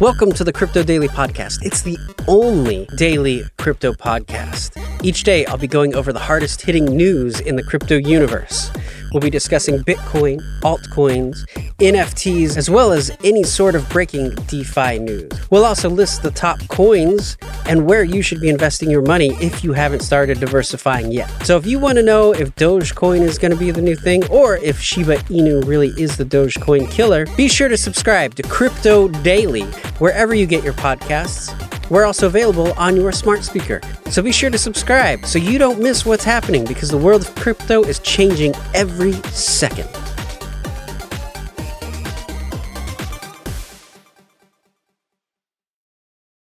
Welcome to the Crypto Daily Podcast. It's the only daily crypto podcast. Each day, I'll be going over the hardest hitting news in the crypto universe. We'll be discussing Bitcoin, altcoins, NFTs, as well as any sort of breaking DeFi news. We'll also list the top coins and where you should be investing your money if you haven't started diversifying yet. So if you want to know if Dogecoin is going to be the new thing or if Shiba Inu really is the Dogecoin killer, be sure to subscribe to Crypto Daily wherever you get your podcasts. We're also available on your smart speaker. So be sure to subscribe so you don't miss what's happening because the world of crypto is changing every second.